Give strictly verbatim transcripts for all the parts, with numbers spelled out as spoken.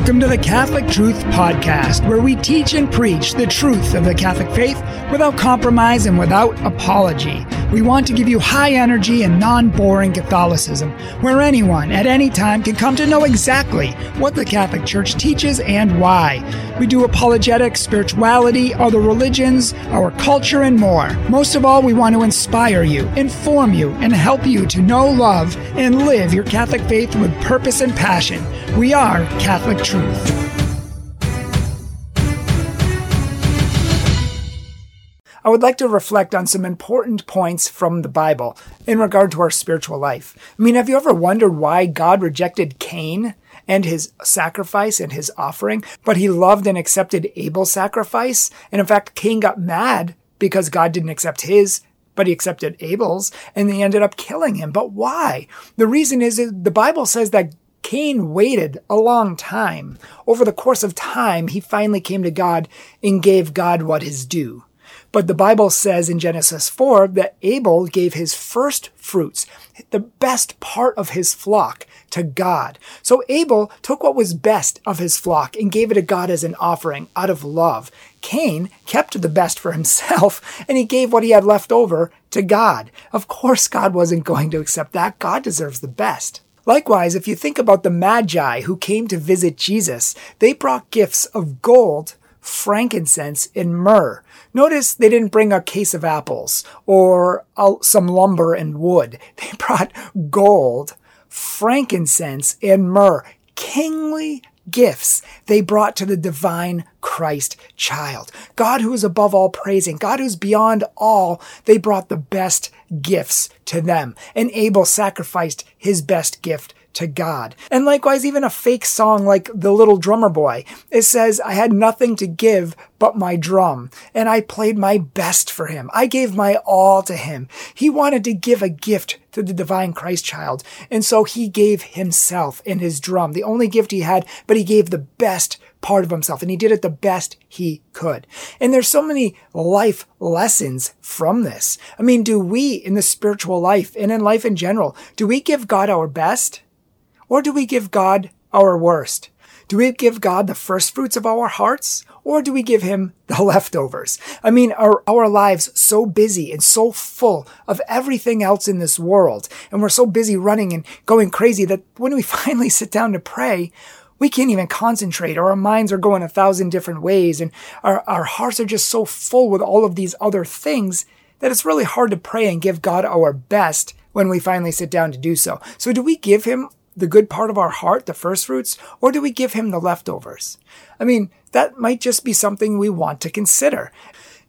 Welcome to the Catholic Truth Podcast, where we teach and preach the truth of the Catholic faith without compromise and without apology. We want to give you high energy and non-boring Catholicism, where anyone at any time can come to know exactly what the Catholic Church teaches and why. We do apologetics, spirituality, other religions, our culture, and more. Most of all, we want to inspire you, inform you, and help you to know, love, and live your Catholic faith with purpose and passion. We are Catholic Truth. I would like to reflect on some important points from the Bible in regard to our spiritual life. I mean, have you ever wondered why God rejected Cain and his sacrifice and his offering, but he loved and accepted Abel's sacrifice? And in fact, Cain got mad because God didn't accept his, but he accepted Abel's, and they ended up killing him. But why? The reason is the Bible says that Cain waited a long time. Over the course of time, he finally came to God and gave God what is due. But the Bible says in Genesis four that Abel gave his first fruits, the best part of his flock, to God. So Abel took what was best of his flock and gave it to God as an offering out of love. Cain kept the best for himself, and he gave what he had left over to God. Of course, God wasn't going to accept that. God deserves the best. Likewise, if you think about the Magi who came to visit Jesus, they brought gifts of gold, frankincense, and myrrh. Notice they didn't bring a case of apples or some lumber and wood. They brought gold, frankincense, and myrrh, kingly gifts they brought to the divine Christ child. God who is above all praising, God who's beyond all, they brought the best gifts to them. And Abel sacrificed his best gift to God. And likewise, even a fake song like The Little Drummer Boy, it says, I had nothing to give but my drum, and I played my best for him. I gave my all to him. He wanted to give a gift to the divine Christ child, and so he gave himself in his drum, the only gift he had, but he gave the best part of himself, and he did it the best he could. And there's so many life lessons from this. I mean, do we in the spiritual life and in life in general, do we give God our best? Or do we give God our worst? Do we give God the first fruits of our hearts? Or do we give him the leftovers? I mean, are our lives so busy and so full of everything else in this world, and we're so busy running and going crazy that when we finally sit down to pray, we can't even concentrate, or our minds are going a thousand different ways, and our, our hearts are just so full with all of these other things that it's really hard to pray and give God our best when we finally sit down to do so. So do we give him the good part of our heart, the first fruits, or do we give him the leftovers? I mean, that might just be something we want to consider.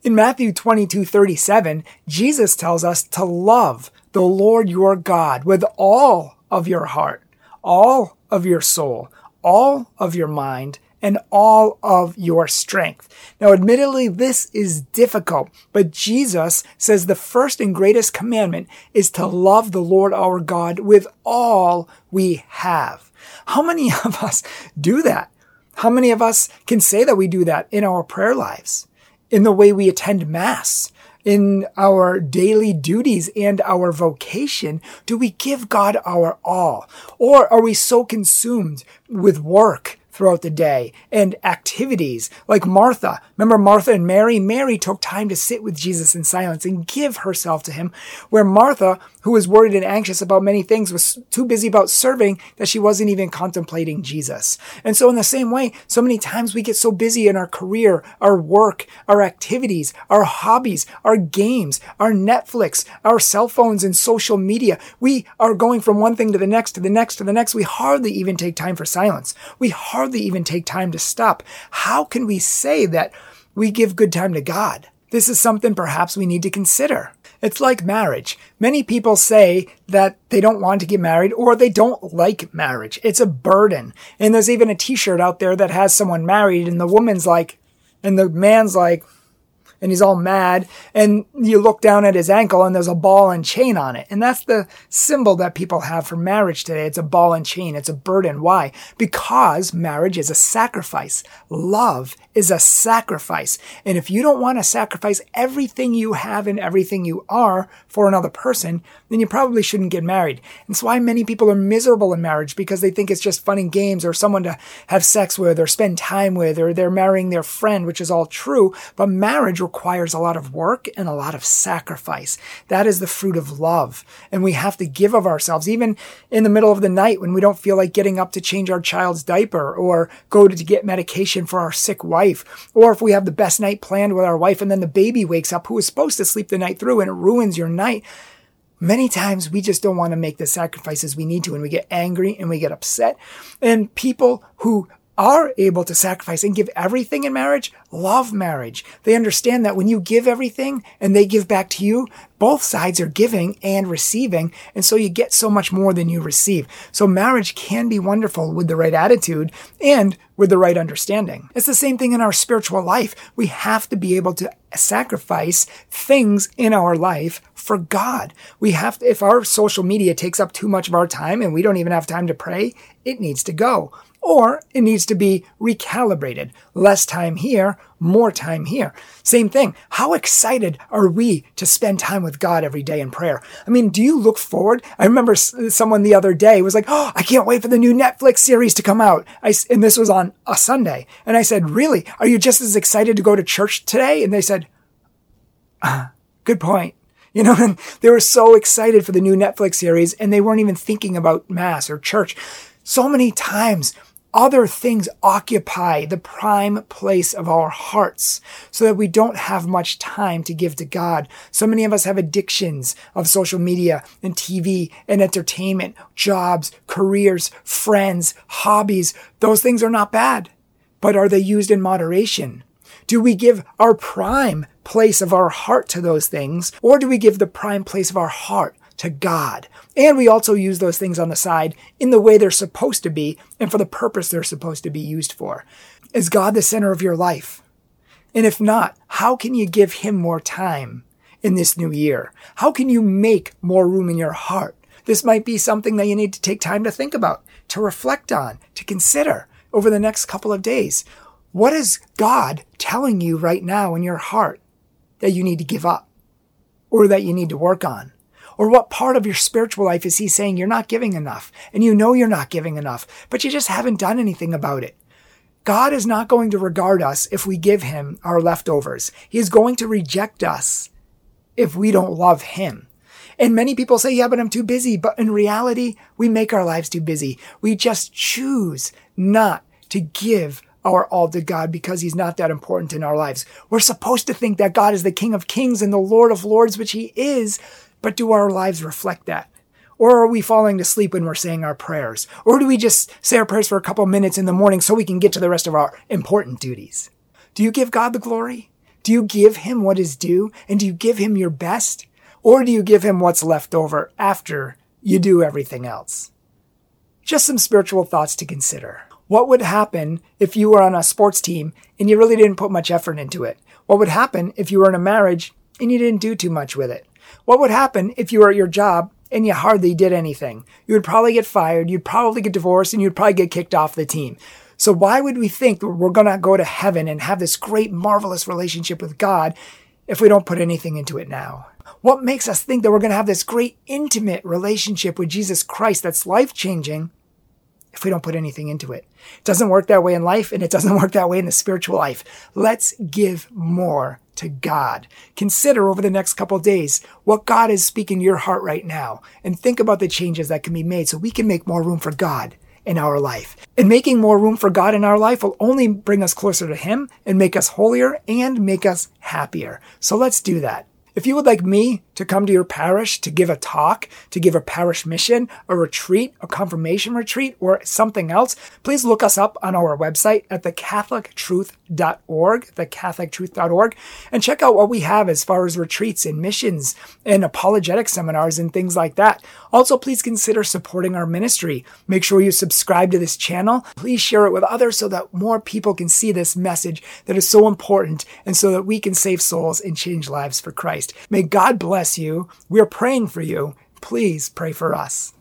In Matthew twenty-two thirty-seven, Jesus tells us to love the Lord your God with all of your heart, all of your soul, all of your mind, and all of your strength. Now, admittedly, this is difficult, but Jesus says the first and greatest commandment is to love the Lord our God with all we have. How many of us do that? How many of us can say that we do that in our prayer lives, in the way we attend Mass, in our daily duties and our vocation? Do we give God our all? Or are we so consumed with work throughout the day and activities like Martha? Remember Martha and Mary? Mary took time to sit with Jesus in silence and give herself to him, where Martha, who was worried and anxious about many things, was too busy about serving that she wasn't even contemplating Jesus. And so in the same way, so many times we get so busy in our career, our work, our activities, our hobbies, our games, our Netflix, our cell phones and social media. We are going from one thing to the next, to the next, to the next. We hardly even take time for silence. We hardly Hardly even take time to stop. How can we say that we give good time to God? This is something perhaps we need to consider. It's like marriage. Many people say that they don't want to get married or they don't like marriage. It's a burden. And there's even a t-shirt out there that has someone married and the woman's like, and the man's like, and he's all mad, and you look down at his ankle and there's a ball and chain on it. And that's the symbol that people have for marriage today. It's a ball and chain. It's a burden. Why? Because marriage is a sacrifice. Love is a sacrifice. And if you don't want to sacrifice everything you have and everything you are for another person, then you probably shouldn't get married. And it's why many people are miserable in marriage, because they think it's just fun and games or someone to have sex with or spend time with, or they're marrying their friend, which is all true. But marriage requires a lot of work and a lot of sacrifice. That is the fruit of love. And we have to give of ourselves, even in the middle of the night when we don't feel like getting up to change our child's diaper or go to get medication for our sick wife. Or if we have the best night planned with our wife and then the baby wakes up who is supposed to sleep the night through and it ruins your night. Many times we just don't want to make the sacrifices we need to, and we get angry and we get upset. And people who are able to sacrifice and give everything in marriage love marriage. They understand that when you give everything and they give back to you, both sides are giving and receiving, and so you get so much more than you receive. So marriage can be wonderful with the right attitude and with the right understanding. It's the same thing in our spiritual life. We have to be able to sacrifice things in our life for God. We have to, if our social media takes up too much of our time and we don't even have time to pray, it needs to go. Or it needs to be recalibrated. Less time here, more time here. Same thing. How excited are we to spend time with God every day in prayer? I mean, do you look forward? I remember someone the other day was like, oh, I can't wait for the new Netflix series to come out. I, and this was on a Sunday. And I said, really? Are you just as excited to go to church today? And they said, ah, good point. You know, and they were so excited for the new Netflix series and they weren't even thinking about mass or church. So many times, other things occupy the prime place of our hearts so that we don't have much time to give to God. So many of us have addictions of social media and T V and entertainment, jobs, careers, friends, hobbies. Those things are not bad, but are they used in moderation? Do we give our prime place of our heart to those things, or do we give the prime place of our heart to God? And we also use those things on the side in the way they're supposed to be and for the purpose they're supposed to be used for. Is God the center of your life? And if not, how can you give him more time in this new year? How can you make more room in your heart? This might be something that you need to take time to think about, to reflect on, to consider over the next couple of days. What is God telling you right now in your heart that you need to give up or that you need to work on? Or what part of your spiritual life is he saying you're not giving enough, and you know you're not giving enough, but you just haven't done anything about it? God is not going to regard us if we give him our leftovers. He is going to reject us if we don't love him. And many people say, yeah, but I'm too busy. But in reality, we make our lives too busy. We just choose not to give our all to God because he's not that important in our lives. We're supposed to think that God is the King of Kings and the Lord of Lords, which he is. But do our lives reflect that? Or are we falling to sleep when we're saying our prayers? Or do we just say our prayers for a couple minutes in the morning so we can get to the rest of our important duties? Do you give God the glory? Do you give him what is due? And do you give him your best? Or do you give him what's left over after you do everything else? Just some spiritual thoughts to consider. What would happen if you were on a sports team and you really didn't put much effort into it? What would happen if you were in a marriage and you didn't do too much with it? What would happen if you were at your job and you hardly did anything? You would probably get fired, you'd probably get divorced, and you'd probably get kicked off the team. So why would we think that we're going to go to heaven and have this great, marvelous relationship with God if we don't put anything into it now? What makes us think that we're going to have this great, intimate relationship with Jesus Christ that's life-changing if we don't put anything into it? It doesn't work that way in life, and it doesn't work that way in the spiritual life. Let's give more to God. Consider over the next couple of days what God is speaking to your heart right now, and think about the changes that can be made so we can make more room for God in our life. And making more room for God in our life will only bring us closer to him and make us holier and make us happier. So let's do that. If you would like me to come to your parish, to give a talk, to give a parish mission, a retreat, a confirmation retreat, or something else, please look us up on our website at the catholic truth dot org, the catholic truth dot org, and check out what we have as far as retreats and missions and apologetic seminars and things like that. Also, please consider supporting our ministry. Make sure you subscribe to this channel. Please share it with others so that more people can see this message that is so important and so that we can save souls and change lives for Christ. May God bless you. We're praying for you. Please pray for us.